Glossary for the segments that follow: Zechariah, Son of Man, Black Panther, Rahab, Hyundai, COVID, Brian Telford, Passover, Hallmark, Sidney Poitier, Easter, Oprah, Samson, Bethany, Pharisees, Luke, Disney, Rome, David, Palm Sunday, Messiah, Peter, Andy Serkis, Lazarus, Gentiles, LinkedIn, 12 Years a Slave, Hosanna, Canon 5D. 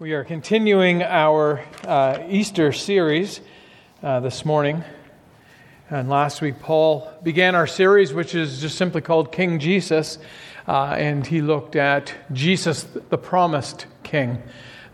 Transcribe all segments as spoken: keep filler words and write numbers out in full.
We are continuing our uh, Easter series uh, this morning, and last week Paul began our series, which is just simply called King Jesus, uh, and he looked at Jesus, the promised King,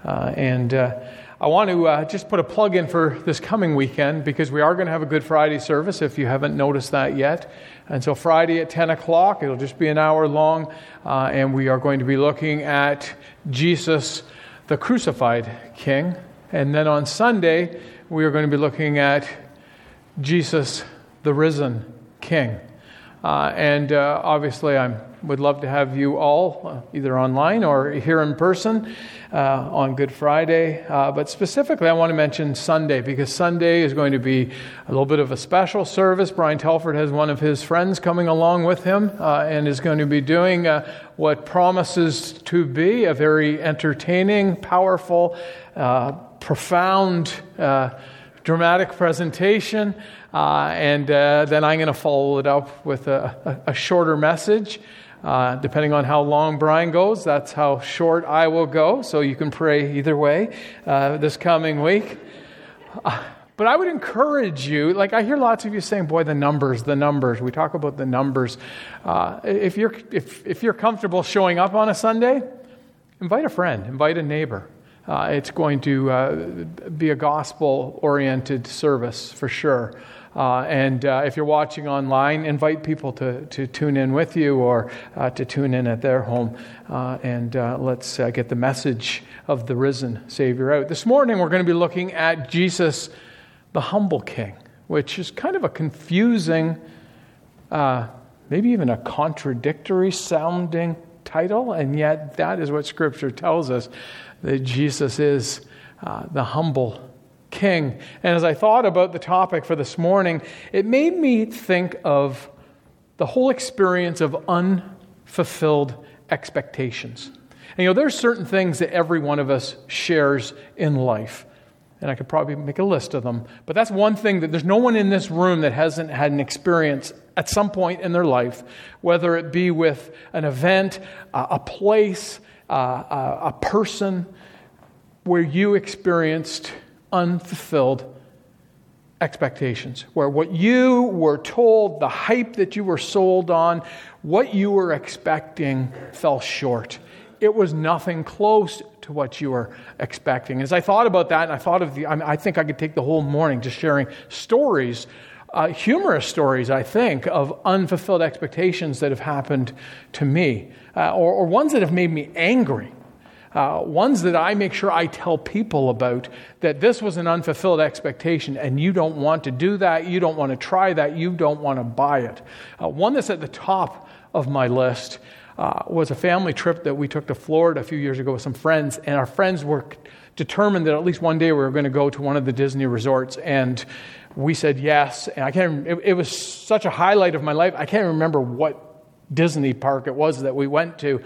uh, and uh, I want to uh, just put a plug in for this coming weekend, because we are going to have a Good Friday service, if you haven't noticed that yet. And so Friday at ten o'clock, it'll just be an hour long, uh, and we are going to be looking at Jesus, the crucified King. And then on Sunday, we are going to be looking at Jesus, the risen King. Uh, and uh, obviously, I would love to have you all, uh, either online or here in person, uh, on Good Friday. Uh, but specifically, I want to mention Sunday, because Sunday is going to be a little bit of a special service. Brian Telford has one of his friends coming along with him, uh, and is going to be doing Uh, what promises to be a very entertaining, powerful, uh, profound, uh, dramatic presentation. Uh, and uh, then I'm going to follow it up with a, a shorter message. Uh, depending on how long Brian goes, that's how short I will go. So you can pray either way uh, this coming week. Uh, But I would encourage you, like I hear lots of you saying, boy, the numbers, the numbers. We talk about the numbers. Uh, if you're if if you're comfortable showing up on a Sunday, invite a friend, invite a neighbor. Uh, it's going to uh, be a gospel-oriented service for sure. Uh, and uh, if you're watching online, invite people to, to tune in with you, or uh, to tune in at their home. Uh, and uh, let's uh, get the message of the risen Savior out. This morning, we're going to be looking at Jesus, the humble King, which is kind of a confusing, uh, maybe even a contradictory sounding title, and yet that is what Scripture tells us, that Jesus is uh, the humble King. And as I thought about the topic for this morning, it made me think of the whole experience of unfulfilled expectations. And you know, there's certain things that every one of us shares in life. And I could probably make a list of them. But that's one thing that there's no one in this room that hasn't had an experience at some point in their life, whether it be with an event, a place, a person, where you experienced unfulfilled expectations, where what you were told, the hype that you were sold on, what you were expecting fell short. It was nothing close to what you were expecting. And as I thought about that, and I thought of the, I mean, I think I could take the whole morning just sharing stories, uh, humorous stories, I think, of unfulfilled expectations that have happened to me, uh, or, or ones that have made me angry, uh, ones that I make sure I tell people about, that this was an unfulfilled expectation, and you don't want to do that, you don't want to try that, you don't want to buy it. Uh, one that's at the top of my list Uh, was a family trip that we took to Florida a few years ago with some friends, and our friends were determined that at least one day we were going to go to one of the Disney resorts, and we said yes. And I can't. It, it was such a highlight of my life. I can't remember what Disney park it was that we went to.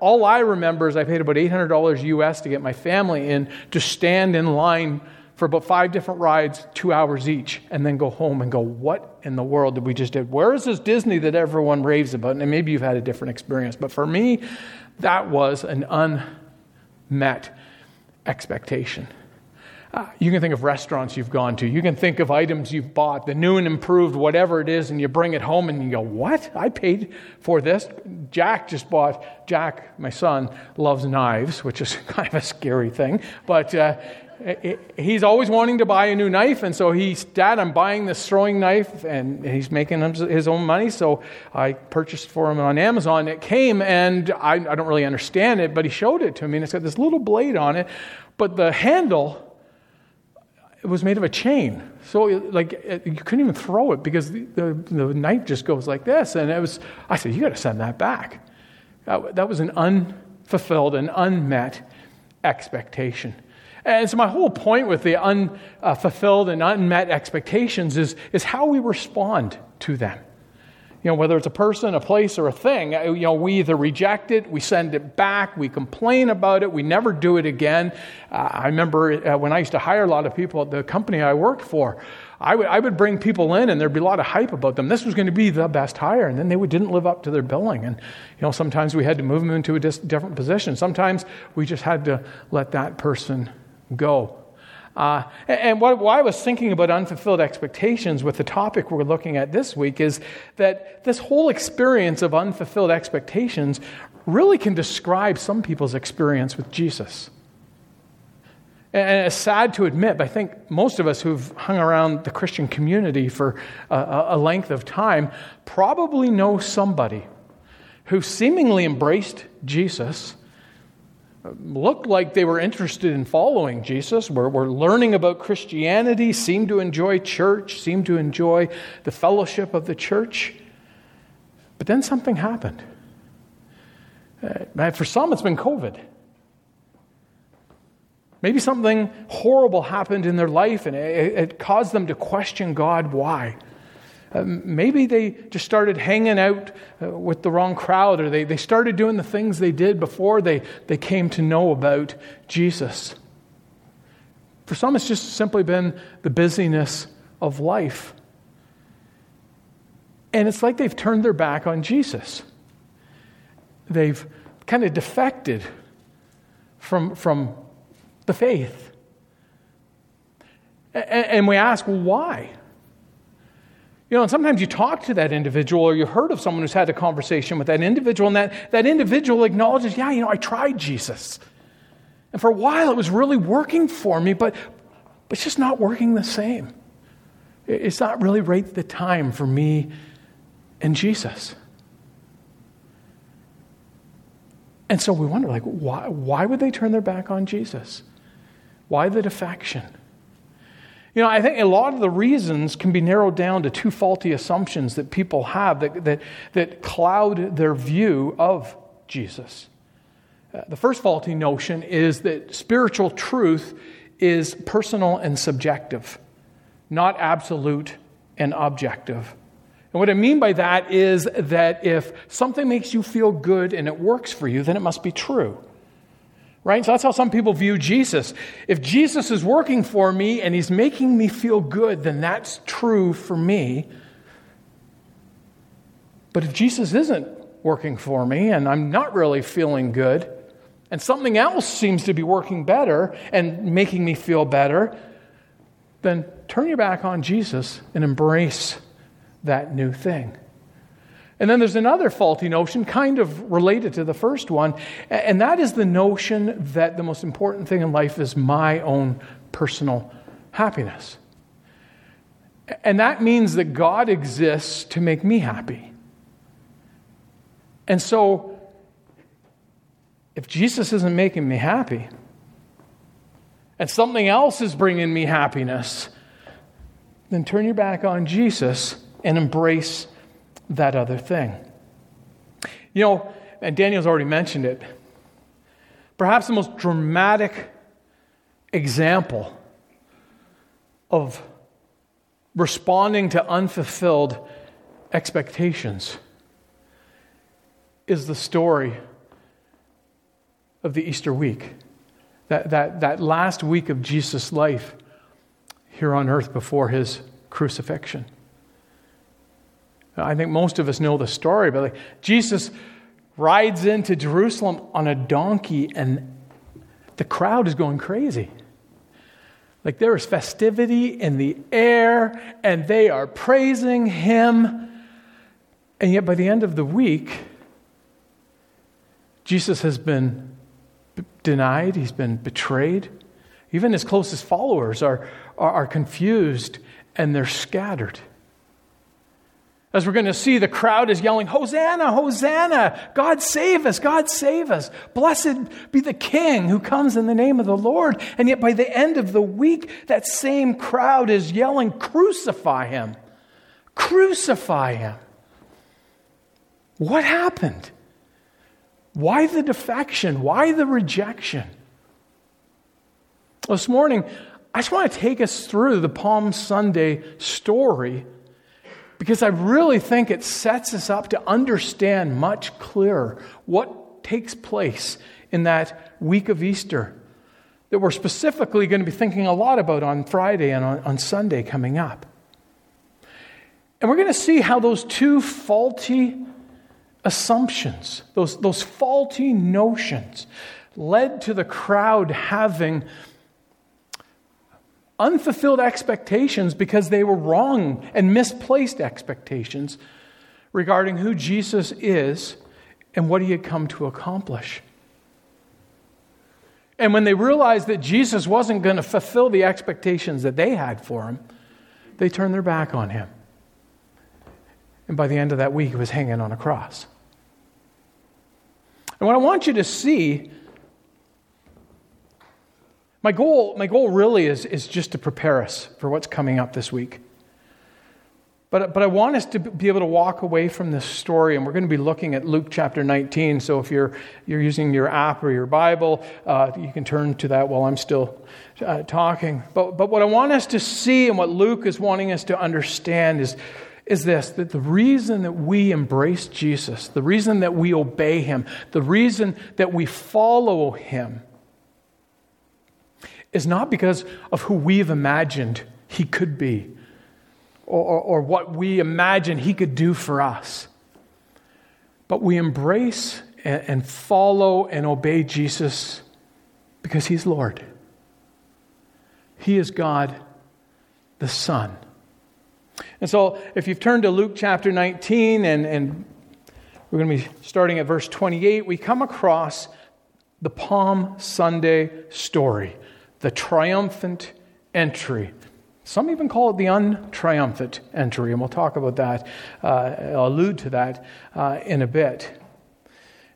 All I remember is I paid about eight hundred dollars U S to get my family in to stand in line for about five different rides, two hours each, and then go home and go, what in the world did we just do? Where is this Disney that everyone raves about? And maybe you've had a different experience. But for me, that was an unmet expectation. Uh, you can think of restaurants you've gone to. You can think of items you've bought, the new and improved, whatever it is, and you bring it home and you go, what? I paid for this? Jack just bought, Jack, my son, loves knives, which is kind of a scary thing. But Uh, he's always wanting to buy a new knife, and so he's, Dad, I'm buying this throwing knife, and he's making his own money, so I purchased for him on Amazon. It came, and I, I don't really understand it, but he showed it to me, and it's got this little blade on it, but the handle, it was made of a chain, so it, like it, you couldn't even throw it, because the, the, the knife just goes like this, and it was, I said, you got to send that back. That, that was an unfulfilled and unmet expectation. And so my whole point with the unfulfilled and unmet expectations is, is how we respond to them. You know, whether it's a person, a place, or a thing, you know, we either reject it, we send it back, we complain about it, we never do it again. Uh, I remember uh, when I used to hire a lot of people at the company I worked for, I would, I would bring people in and there'd be a lot of hype about them. This was going to be the best hire, and then they would, didn't live up to their billing. And, you know, sometimes we had to move them into a dis- different position. Sometimes we just had to let that person go. Uh, and what, what I was thinking about unfulfilled expectations with the topic we're looking at this week is that this whole experience of unfulfilled expectations really can describe some people's experience with Jesus. And it's sad to admit, but I think most of us who've hung around the Christian community for a, a length of time probably know somebody who seemingly embraced Jesus, looked like they were interested in following Jesus, were, were learning about Christianity, seemed to enjoy church, seemed to enjoy the fellowship of the church. But then something happened. Uh, for some, it's been COVID. Maybe something horrible happened in their life and it, it caused them to question God, why? Uh, maybe they just started hanging out uh, with the wrong crowd, or they, they started doing the things they did before they, they came to know about Jesus. For some, it's just simply been the busyness of life. And it's like they've turned their back on Jesus. They've kind of defected from, from the faith. And, and we ask, well, why? You know, and sometimes you talk to that individual, or you heard of someone who's had a conversation with that individual, and that, that individual acknowledges, yeah, you know, I tried Jesus. And for a while it was really working for me, but, but it's just not working the same. It's not really right the time for me and Jesus. And so we wonder, like, why, why would they turn their back on Jesus? Why the defection? You know, I think a lot of the reasons can be narrowed down to two faulty assumptions that people have that that, that cloud their view of Jesus. Uh, the first faulty notion is that spiritual truth is personal and subjective, not absolute and objective. And what I mean by that is that if something makes you feel good and it works for you, then it must be true. Right? So that's how some people view Jesus. If Jesus is working for me and he's making me feel good, then that's true for me. But if Jesus isn't working for me and I'm not really feeling good, and something else seems to be working better and making me feel better, then turn your back on Jesus and embrace that new thing. And then there's another faulty notion, kind of related to the first one, and that is the notion that the most important thing in life is my own personal happiness. And that means that God exists to make me happy. And so, if Jesus isn't making me happy, and something else is bringing me happiness, then turn your back on Jesus and embrace that other thing. You know, and Daniel's already mentioned it, perhaps the most dramatic example of responding to unfulfilled expectations is the story of the Easter week, that, that, that last week of Jesus' life here on earth before his crucifixion. I think most of us know the story, but like Jesus rides into Jerusalem on a donkey and the crowd is going crazy. Like there is festivity in the air and they are praising him. And yet by the end of the week, Jesus has been b- denied. He's been betrayed. Even his closest followers are, are, are confused and they're scattered. As we're going to see, the crowd is yelling, Hosanna, Hosanna, God save us, God save us. Blessed be the King who comes in the name of the Lord. And yet by the end of the week, that same crowd is yelling, crucify him, crucify him. What happened? Why the defection? Why the rejection? This morning, I just want to take us through the Palm Sunday story because I really think it sets us up to understand much clearer what takes place in that week of Easter that we're specifically going to be thinking a lot about on Friday and on, on Sunday coming up. And we're going to see how those two faulty assumptions, those, those faulty notions, led to the crowd having unfulfilled expectations because they were wrong and misplaced expectations regarding who Jesus is and what he had come to accomplish. And when they realized that Jesus wasn't going to fulfill the expectations that they had for him, they turned their back on him. And by the end of that week, he was hanging on a cross. And what I want you to see, my goal, my goal really is, is just to prepare us for what's coming up this week. But, but I want us to be able to walk away from this story, and we're going to be looking at Luke chapter nineteen. So if you're you're using your app or your Bible, uh, you can turn to that while I'm still uh, talking. But but what I want us to see and what Luke is wanting us to understand is, is this, that the reason that we embrace Jesus, the reason that we obey him, the reason that we follow him is not because of who we've imagined he could be, Or, or, or what we imagine he could do for us. But we embrace and, and follow and obey Jesus because he's Lord. He is God, the Son. And so if you've turned to Luke chapter nineteen, and, and we're going to be starting at verse twenty-eight, we come across the Palm Sunday story, the triumphant entry. Some even call it the untriumphant entry, and we'll talk about that, uh, I'll allude to that uh, in a bit.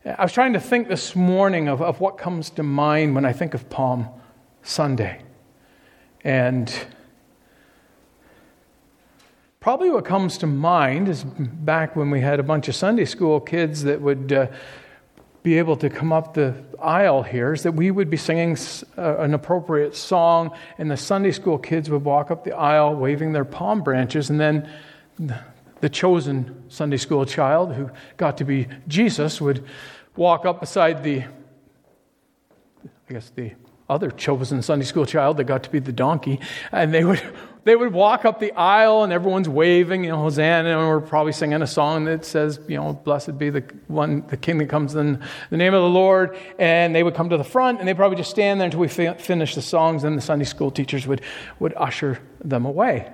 I was trying to think this morning of, of what comes to mind when I think of Palm Sunday. And probably what comes to mind is back when we had a bunch of Sunday school kids that would uh, be able to come up the aisle here, is that we would be singing an appropriate song, and the Sunday school kids would walk up the aisle waving their palm branches, and then the chosen Sunday school child, who got to be Jesus, would walk up beside the, I guess the other chosen Sunday school child that got to be the donkey, and they would they would walk up the aisle, and everyone's waving, you know, Hosanna, and we're probably singing a song that says, you know, blessed be the one, the king that comes in the name of the Lord, and they would come to the front, and they probably just stand there until we fi- finish the songs, and the Sunday school teachers would, would usher them away.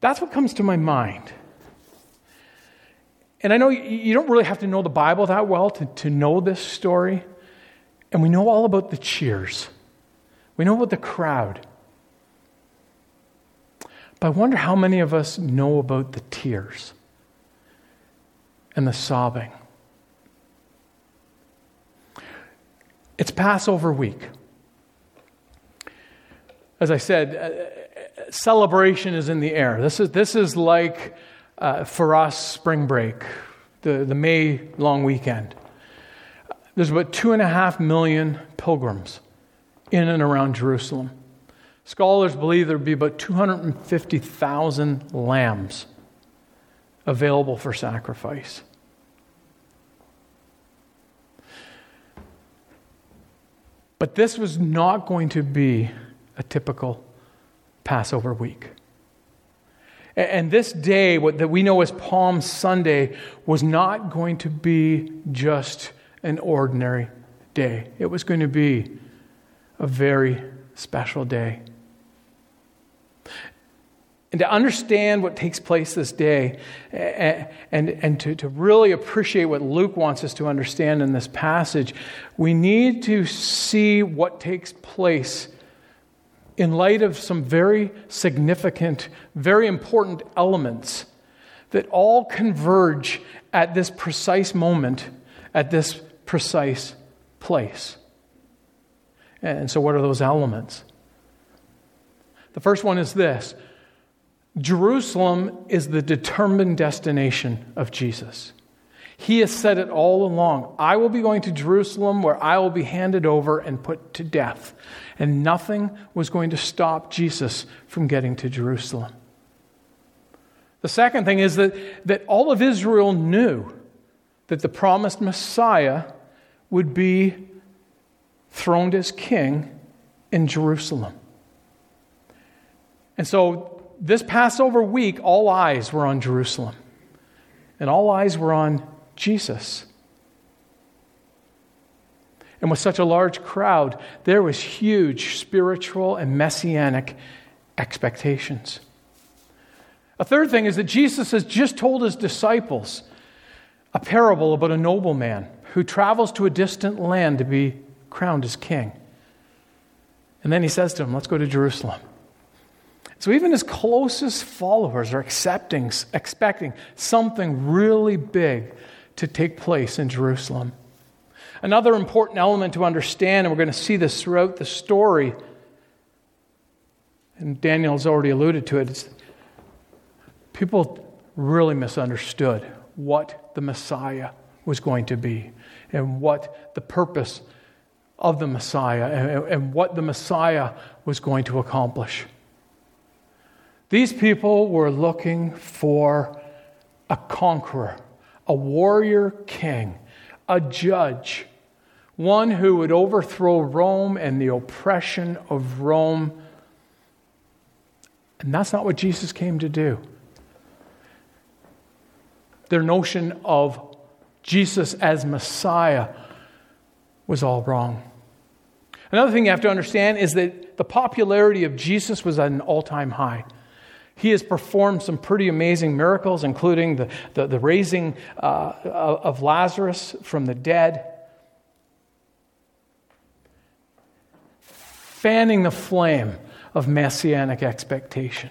That's what comes to my mind. And I know you don't really have to know the Bible that well to, to know this story. And we know all about the cheers. We know about the crowd. But I wonder how many of us know about the tears and the sobbing. It's Passover week. As I said, celebration is in the air. This is this is like uh, for us spring break, the, the May long weekend. There's about two and a half million pilgrims in and around Jerusalem. Scholars believe there would be about two hundred fifty thousand lambs available for sacrifice. But this was not going to be a typical Passover week. And this day, what that we know as Palm Sunday, was not going to be just an ordinary day. It was going to be a very special day. And to understand what takes place this day, and, and, and to, to really appreciate what Luke wants us to understand in this passage, we need to see what takes place in light of some very significant, very important elements that all converge at this precise moment, at this precise place. And so what are those elements? The first one is this. Jerusalem is the determined destination of Jesus. He has said it all along. I will be going to Jerusalem where I will be handed over and put to death. And nothing was going to stop Jesus from getting to Jerusalem. The second thing is that, that all of Israel knew that the promised Messiah would be throned as king in Jerusalem. And so this Passover week, all eyes were on Jerusalem. And all eyes were on Jesus. And with such a large crowd, there was huge spiritual and messianic expectations. A third thing is that Jesus has just told his disciples a parable about a nobleman who travels to a distant land to be crowned as king. And then he says to him, let's go to Jerusalem. So even his closest followers are accepting, expecting something really big to take place in Jerusalem. Another important element to understand, and we're going to see this throughout the story, and Daniel's already alluded to it, is people really misunderstood what the Messiah was going to be and what the purpose of the Messiah and, and what the Messiah was going to accomplish. These people were looking for a conqueror, a warrior king, a judge, one who would overthrow Rome and the oppression of Rome. And that's not what Jesus came to do. Their notion of Jesus as Messiah was all wrong. Another thing you have to understand is that the popularity of Jesus was at an all-time high. He has performed some pretty amazing miracles, including the, the, the raising uh, of Lazarus from the dead. Fanning the flame of messianic expectation.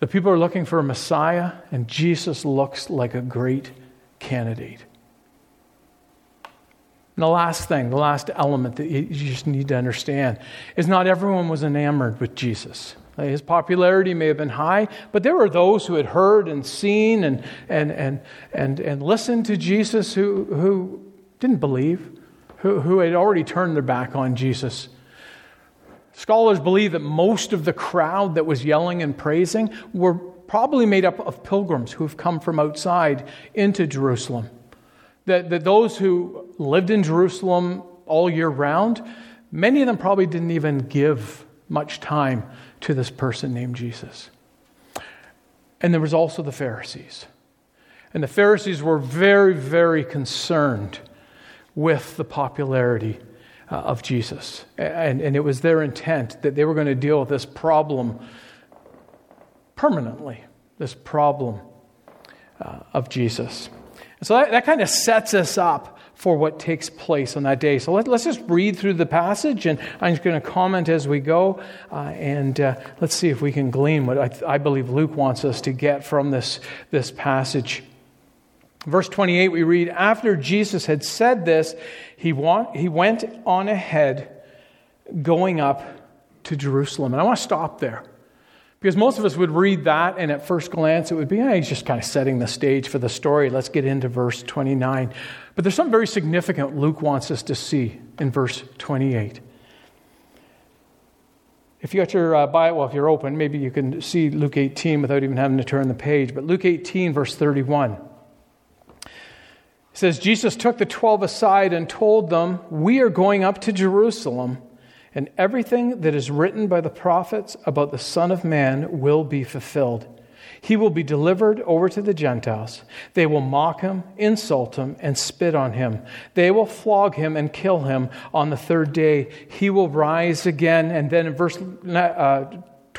The people are looking for a Messiah, and Jesus looks like a great candidate. And the last thing, the last element that you just need to understand is not everyone was enamored with Jesus. His popularity may have been high, but there were those who had heard and seen and and and and, and listened to Jesus who who didn't believe, who, who had already turned their back on Jesus. Scholars believe that most of the crowd that was yelling and praising were probably made up of pilgrims who have come from outside into Jerusalem. That, that those who lived in Jerusalem all year round, many of them probably didn't even give much time to this person named Jesus. And there was also the Pharisees. And the Pharisees were very, very concerned with the popularity Uh, of Jesus. And, and it was their intent that they were going to deal with this problem permanently, this problem uh, of Jesus. And so that, that kind of sets us up for what takes place on that day. So let, let's just read through the passage, and I'm just going to comment as we go, uh, and uh, let's see if we can glean what I, I believe Luke wants us to get from this, this passage. Verse twenty-eight, we read, after Jesus had said this, he want, he went on ahead, going up to Jerusalem. And I want to stop there, because most of us would read that, and at first glance, it would be, hey, he's just kind of setting the stage for the story. Let's get into verse twenty-nine. But there's something very significant Luke wants us to see in verse twenty-eight. If you got your uh, Bible, well, if you're open, maybe you can see Luke eighteen without even having to turn the page. But Luke eighteen, verse thirty-one. It says, Jesus took the twelve aside and told them, we are going up to Jerusalem, and everything that is written by the prophets about the Son of Man will be fulfilled. He will be delivered over to the Gentiles. They will mock him, insult him, and spit on him. They will flog him and kill him. On the third day, he will rise again. And then in verse uh,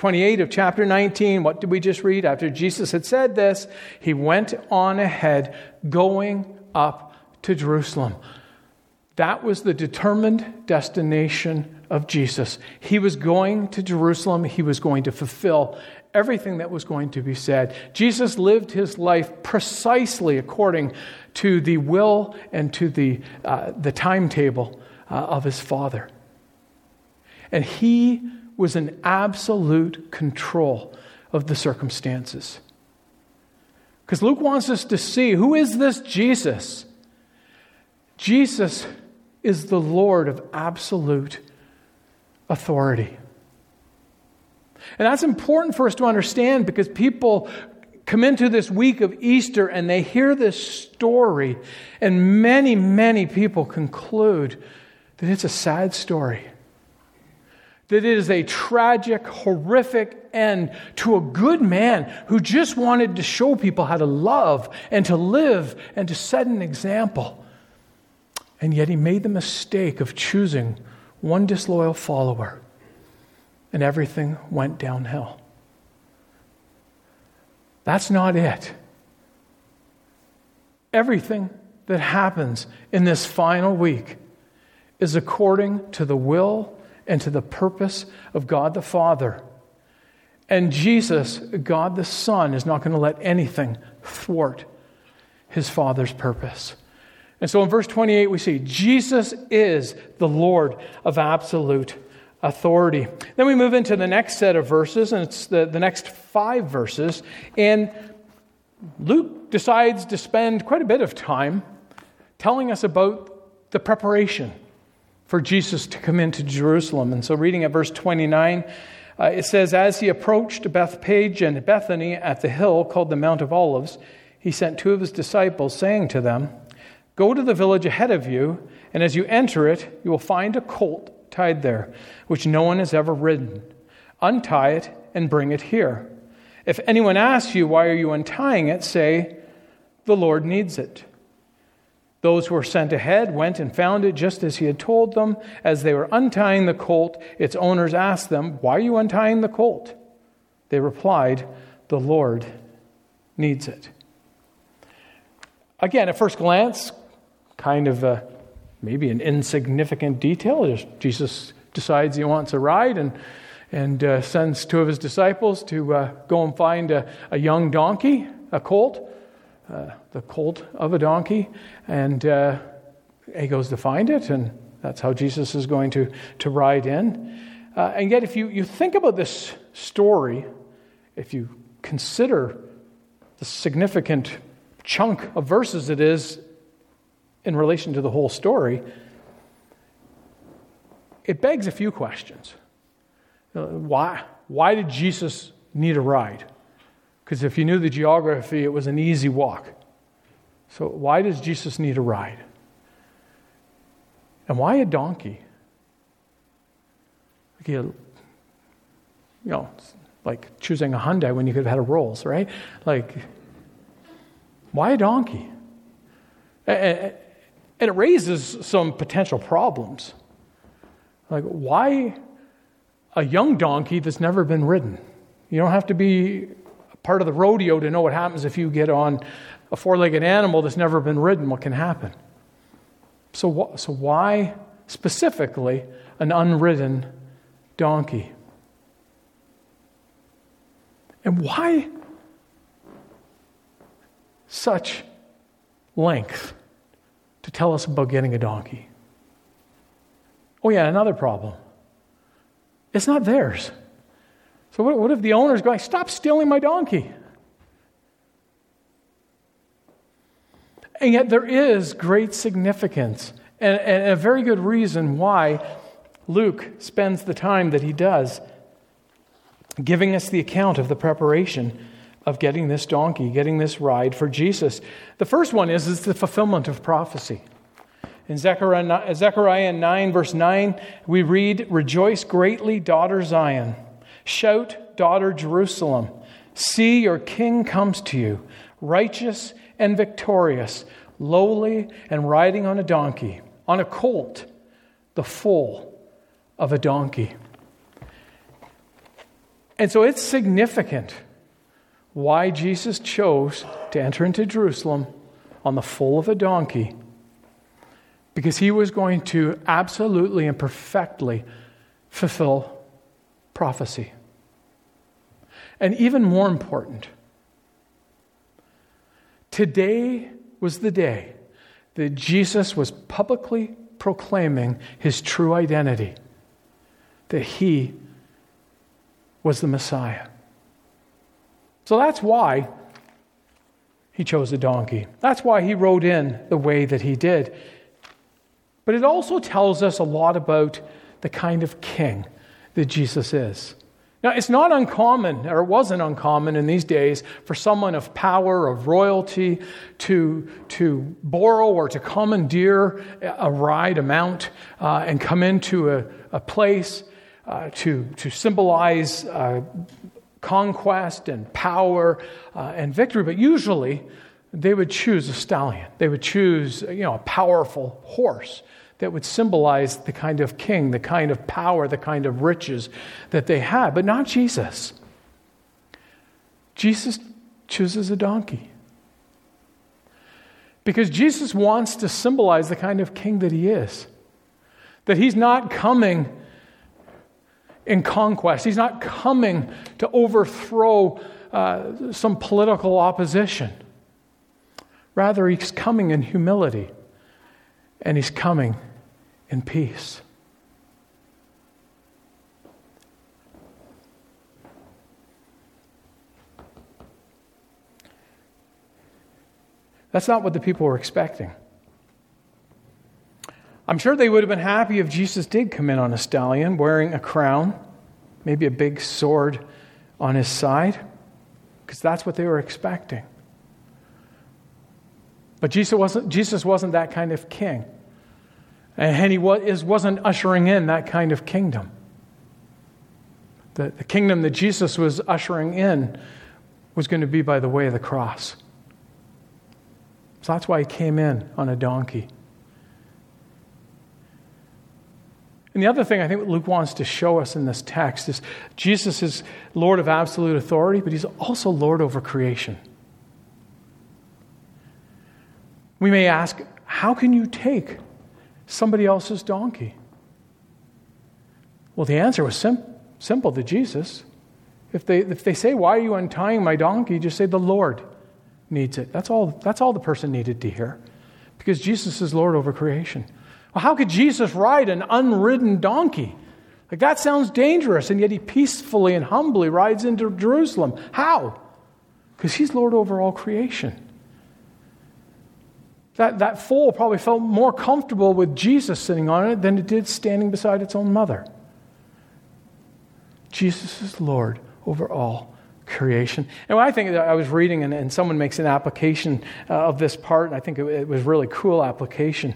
twenty-eight of chapter nineteen, what did we just read? After Jesus had said this, he went on ahead, going up to Jerusalem. That was the determined destination of Jesus. He was going to Jerusalem. He was going to fulfill everything that was going to be said. Jesus lived his life precisely according to the will and to the uh, the timetable uh, of his Father. And he was in absolute control of the circumstances. Because Luke wants us to see, who is this Jesus? Jesus is the Lord of absolute authority. And that's important for us to understand, because people come into this week of Easter and they hear this story, and many, many people conclude that it's a sad story. That it is a tragic, horrific end to a good man who just wanted to show people how to love and to live and to set an example. And yet he made the mistake of choosing one disloyal follower, and everything went downhill. That's not it. Everything that happens in this final week is according to the will and to the purpose of God the Father. And Jesus, God the Son, is not going to let anything thwart his Father's purpose. And so in verse twenty-eight we see, Jesus is the Lord of absolute authority. Then we move into the next set of verses, and it's the, the next five verses. And Luke decides to spend quite a bit of time telling us about the preparation for Jesus to come into Jerusalem. And so reading at verse twenty-nine, uh, it says, "As he approached Bethpage and Bethany at the hill called the Mount of Olives, he sent two of his disciples, saying to them, 'Go to the village ahead of you, and as you enter it, you will find a colt tied there, which no one has ever ridden. Untie it and bring it here. If anyone asks you, why are you untying it, say, the Lord needs it.' Those who were sent ahead went and found it just as he had told them. As they were untying the colt, its owners asked them, 'Why are you untying the colt?' They replied, 'The Lord needs it.'" Again, at first glance, kind of a, maybe an insignificant detail. Jesus decides he wants a ride and and uh, sends two of his disciples to uh, go and find a, a young donkey, a colt. Uh, the colt of a donkey, and uh, he goes to find it, and that's how Jesus is going to, to ride in. Uh, and yet, if you, you think about this story, if you consider the significant chunk of verses it is in relation to the whole story, it begs a few questions. Uh, why? Why did Jesus need a ride? Because if you knew the geography, it was an easy walk. So why does Jesus need a ride? And why a donkey? Like, you know, it's like choosing a Hyundai when you could have had a Rolls, right? Like, why a donkey? And it raises some potential problems. Like, why a young donkey that's never been ridden? You don't have to be part of the rodeo to know what happens if you get on a four-legged animal that's never been ridden, what can happen. So, wh- so why specifically an unridden donkey? And why such length to tell us about getting a donkey? Oh yeah, another problem. It's not theirs. So what, what if the owner's going, "Stop stealing my donkey"? And yet there is great significance and, and a very good reason why Luke spends the time that he does giving us the account of the preparation of getting this donkey, getting this ride for Jesus. The first one is, is the fulfillment of prophecy. In Zechariah, Zechariah nine, verse nine, we read, "Rejoice greatly, daughter Zion. Shout, daughter Jerusalem. See, your king comes to you, righteous and victorious, lowly and riding on a donkey, on a colt, the foal of a donkey." And so it's significant why Jesus chose to enter into Jerusalem on the foal of a donkey, because he was going to absolutely and perfectly fulfill prophecy. And even more important, today was the day that Jesus was publicly proclaiming his true identity, that he was the Messiah. So that's why he chose a donkey. That's why he rode in the way that he did. But it also tells us a lot about the kind of king that Jesus is. Now, it's not uncommon, or it wasn't uncommon in these days, for someone of power, of royalty, to, to borrow or to commandeer a ride, a mount, uh, and come into a, a place uh, to, to symbolize uh, conquest and power uh, and victory. But usually, they would choose a stallion. They would choose, you know, a powerful horse that would symbolize the kind of king, the kind of power, the kind of riches that they had, but not Jesus. Jesus chooses a donkey. Because Jesus wants to symbolize the kind of king that he is. That he's not coming in conquest. He's not coming to overthrow uh, some political opposition. Rather, he's coming in humility. And he's coming in peace. That's not what the people were expecting. I'm sure they would have been happy if Jesus did come in on a stallion, wearing a crown, maybe a big sword on his side, because that's what they were expecting. But Jesus wasn't, Jesus wasn't that kind of king. And he wasn't ushering in that kind of kingdom. The, the kingdom that Jesus was ushering in was going to be by the way of the cross. So that's why he came in on a donkey. And the other thing I think Luke wants to show us in this text is Jesus is Lord of absolute authority, but he's also Lord over creation. We may ask, how can you take somebody else's donkey? Well, the answer was sim- simple to Jesus. If they if they say, why are you untying my donkey? Just say, the Lord needs it. That's all, that's all the person needed to hear. Because Jesus is Lord over creation. Well, how could Jesus ride an unridden donkey? Like, that sounds dangerous, and yet he peacefully and humbly rides into Jerusalem. How? Because he's Lord over all creation. That, that foal probably felt more comfortable with Jesus sitting on it than it did standing beside its own mother. Jesus is Lord over all creation. And I think that I was reading, and, and someone makes an application uh, of this part, and I think it, it was a really cool application.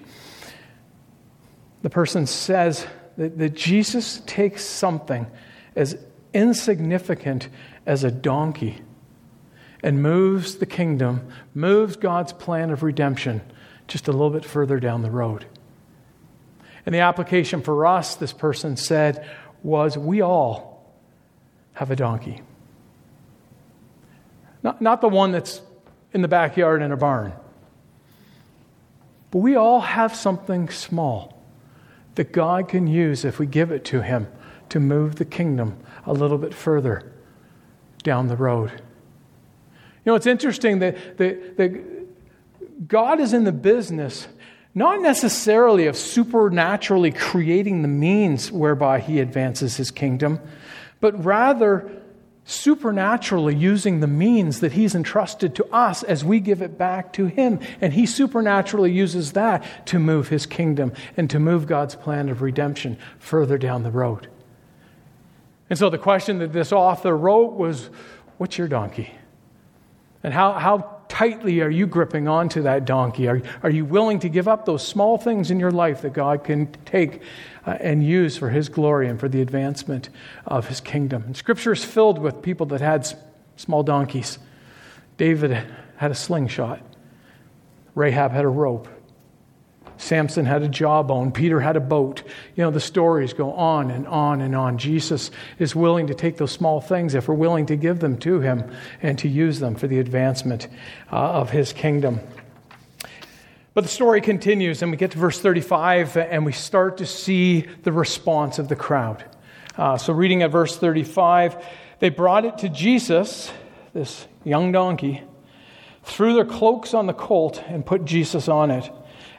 The person says that, that Jesus takes something as insignificant as a donkey and moves the kingdom, moves God's plan of redemption just a little bit further down the road. And the application for us, this person said, was we all have a donkey. Not, not the one that's in the backyard in a barn. But we all have something small that God can use if we give it to him to move the kingdom a little bit further down the road. You know, it's interesting that, that, that God is in the business, not necessarily of supernaturally creating the means whereby he advances his kingdom, but rather supernaturally using the means that he's entrusted to us as we give it back to him. And he supernaturally uses that to move his kingdom and to move God's plan of redemption further down the road. And so the question that this author wrote was, what's your donkey? And how, how tightly are you gripping onto that donkey? Are, are you willing to give up those small things in your life that God can take uh, and use for his glory and for the advancement of his kingdom? And Scripture is filled with people that had s- small donkeys. David had a slingshot. Rahab had a rope. Samson had a jawbone. Peter had a boat. You know, the stories go on and on and on. Jesus is willing to take those small things if we're willing to give them to him and to use them for the advancement uh, of his kingdom. But the story continues, and we get to verse thirty-five, and we start to see the response of the crowd. Uh, so reading at verse thirty-five, they brought it to Jesus, this young donkey, threw their cloaks on the colt and put Jesus on it.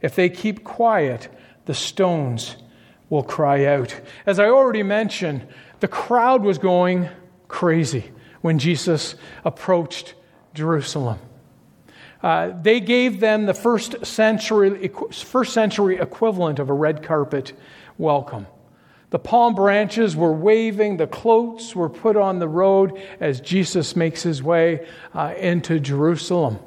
"if they keep quiet, the stones will cry out." As I already mentioned, the crowd was going crazy when Jesus approached Jerusalem. Uh, they gave them the first century, first century equivalent of a red carpet welcome. The palm branches were waving, the cloaks were put on the road as Jesus makes his way uh, into Jerusalem.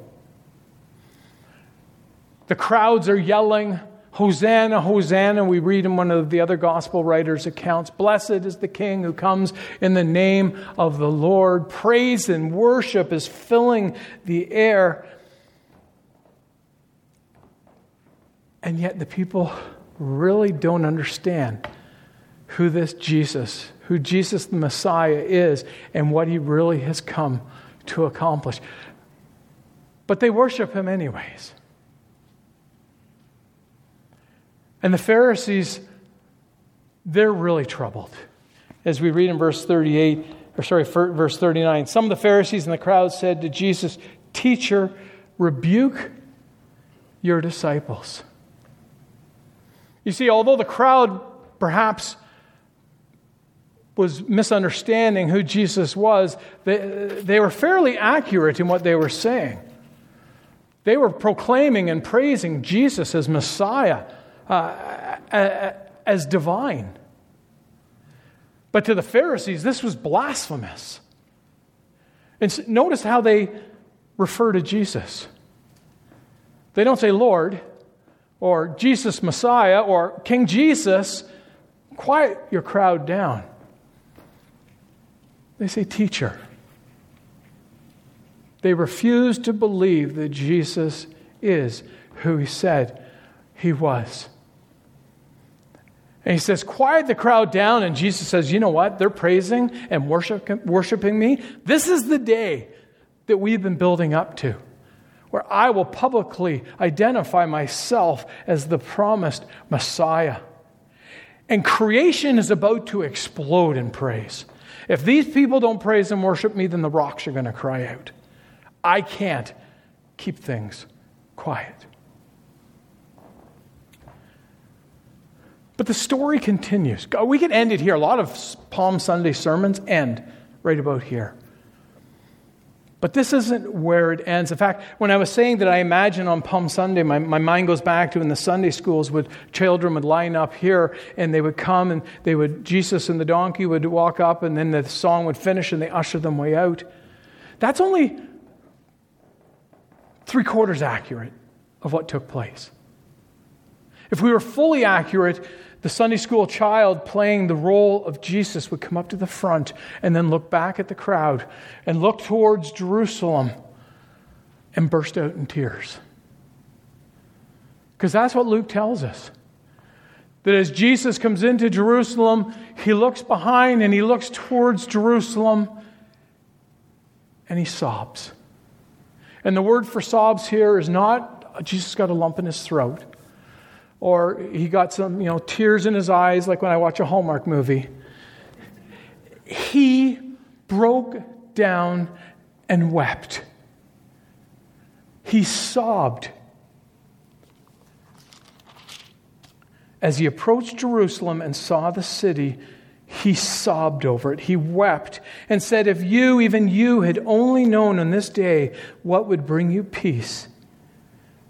The crowds are yelling, "Hosanna, Hosanna." We read in one of the other gospel writers' accounts, "Blessed is the King who comes in the name of the Lord." Praise and worship is filling the air. And yet the people really don't understand who this Jesus, who Jesus the Messiah is, and what he really has come to accomplish. But they worship him anyways. And the Pharisees, they're really troubled. As we read in verse thirty-eight, or sorry, verse thirty-nine, some of the Pharisees in the crowd said to Jesus, "Teacher, rebuke your disciples." You see, although the crowd perhaps was misunderstanding who Jesus was, they, they were fairly accurate in what they were saying. They were proclaiming and praising Jesus as Messiah, Uh, as divine. But to the Pharisees, this was blasphemous. And so notice how they refer to Jesus. They don't say Lord or Jesus Messiah or King Jesus. Quiet your crowd down. They say teacher. They refuse to believe that Jesus is who he said he was. And he says, "Quiet the crowd down." And Jesus says, "You know what? They're praising and worship, worshiping me. This is the day that we've been building up to, where I will publicly identify myself as the promised Messiah." And creation is about to explode in praise. If these people don't praise and worship me, then the rocks are going to cry out. I can't keep things quiet. But the story continues. We could end it here. A lot of Palm Sunday sermons end right about here. But this isn't where it ends. In fact, when I was saying that I imagine on Palm Sunday, my, my mind goes back to when the Sunday schools would, children would line up here, and they would come, and they would, Jesus and the donkey would walk up, and then the song would finish, and they usher them way out. That's only three quarters accurate of what took place. If we were fully accurate, the Sunday school child playing the role of Jesus would come up to the front and then look back at the crowd and look towards Jerusalem and burst out in tears. Because that's what Luke tells us. That as Jesus comes into Jerusalem, he looks behind and he looks towards Jerusalem and he sobs. And the word for sobs here is not, Jesus got a lump in his throat, or he got some, you know, tears in his eyes, like when I watch a Hallmark movie. He broke down and wept. He sobbed as he approached Jerusalem and saw the city. He sobbed over it. He wept and said, "If you, even you, had only known on this day what would bring you peace.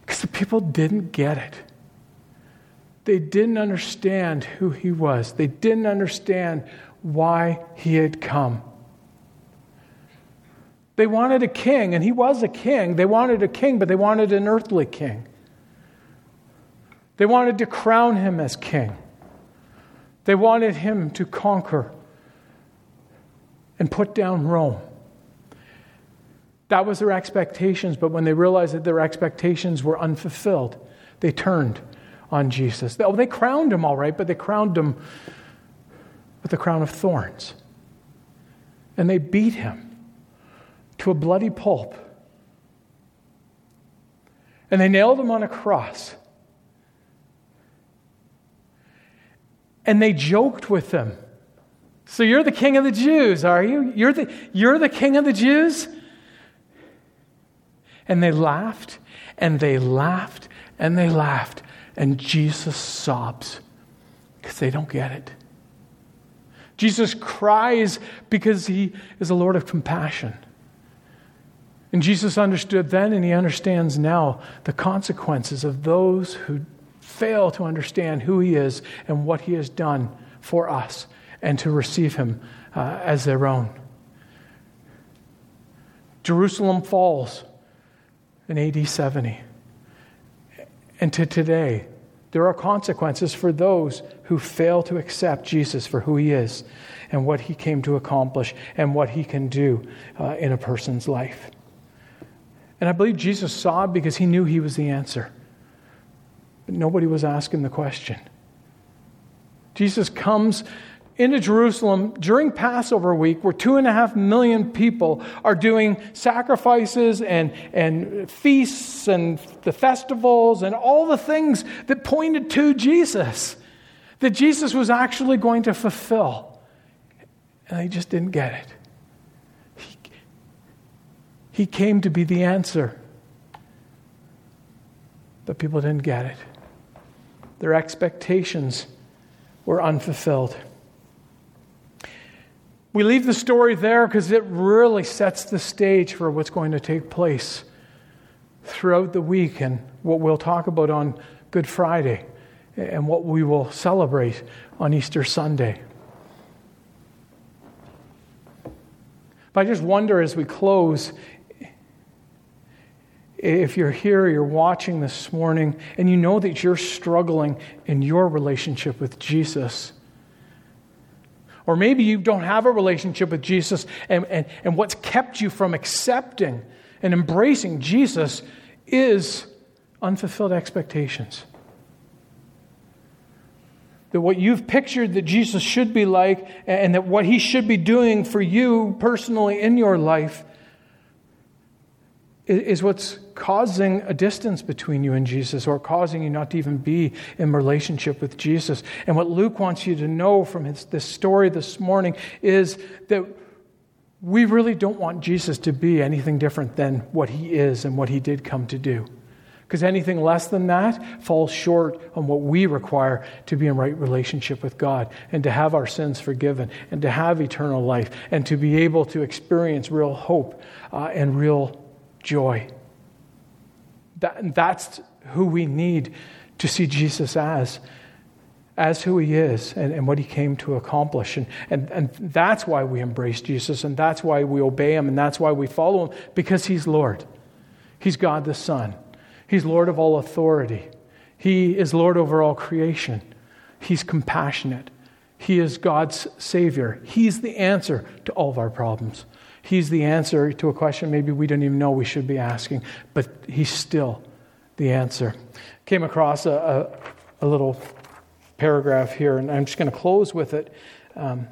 Because the people didn't get it. They didn't understand who he was. They didn't understand why he had come. They wanted a king, and he was a king. They wanted a king, but they wanted an earthly king. They wanted to crown him as king. They wanted him to conquer and put down Rome. That was their expectations, but when they realized that their expectations were unfulfilled, they turned on Jesus. Oh, they crowned him all right, but they crowned him with a crown of thorns. And they beat him to a bloody pulp. And they nailed him on a cross. And they joked with him. So you're the king of the Jews, are you? You're the, you're the king of the Jews? And they laughed, and they laughed, and they laughed. And Jesus sobs because they don't get it. Jesus cries because he is a Lord of compassion. And Jesus understood then, and he understands now, the consequences of those who fail to understand who he is and what he has done for us and to receive him uh, as their own. Jerusalem falls in A D seventy. And to today, there are consequences for those who fail to accept Jesus for who he is and what he came to accomplish and what he can do uh, in a person's life. And I believe Jesus saw it because he knew he was the answer. But nobody was asking the question. Jesus comes into Jerusalem during Passover week, where two and a half million people are doing sacrifices and, and feasts and the festivals and all the things that pointed to Jesus, that Jesus was actually going to fulfill. And they just didn't get it. He came to be the answer. But people didn't get it. Their expectations were unfulfilled. We leave the story there because it really sets the stage for what's going to take place throughout the week and what we'll talk about on Good Friday and what we will celebrate on Easter Sunday. But I just wonder as we close, if you're here, you're watching this morning, and you know that you're struggling in your relationship with Jesus. Or maybe you don't have a relationship with Jesus, and, and, and what's kept you from accepting and embracing Jesus is unfulfilled expectations. That what you've pictured that Jesus should be like, and that what he should be doing for you personally in your life, is what's causing a distance between you and Jesus, or causing you not to even be in relationship with Jesus. And what Luke wants you to know from his, this story this morning is that we really don't want Jesus to be anything different than what he is and what he did come to do. Because anything less than that falls short on what we require to be in right relationship with God and to have our sins forgiven and to have eternal life and to be able to experience real hope uh, and real joy. That, that's who we need to see Jesus as, as who he is and, and what he came to accomplish. And, and, and that's why we embrace Jesus, and that's why we obey him, and that's why we follow him, because he's Lord. He's God the Son. He's Lord of all authority. He is Lord over all creation. He's compassionate. He is God's Savior. He's the answer to all of our problems. He's the answer to a question maybe we don't even know we should be asking, but he's still the answer. Came across a, a, a little paragraph here, and I'm just going to close with it, um,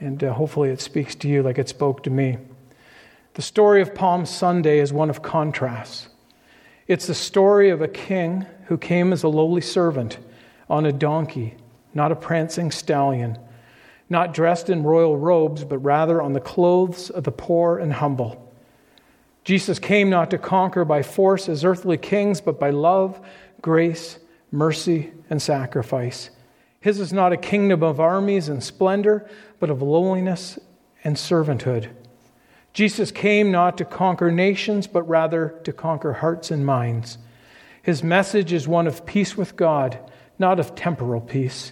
and uh, hopefully it speaks to you like it spoke to me. The story of Palm Sunday is one of contrasts. It's the story of a king who came as a lowly servant on a donkey, not a prancing stallion, not dressed in royal robes, but rather on the clothes of the poor and humble. Jesus came not to conquer by force as earthly kings, but by love, grace, mercy, and sacrifice. His is not a kingdom of armies and splendor, but of lowliness and servanthood. Jesus came not to conquer nations, but rather to conquer hearts and minds. His message is one of peace with God, not of temporal peace.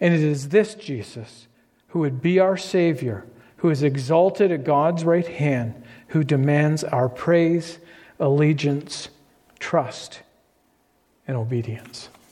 And it is this Jesus who would be our Savior, who is exalted at God's right hand, who demands our praise, allegiance, trust, and obedience.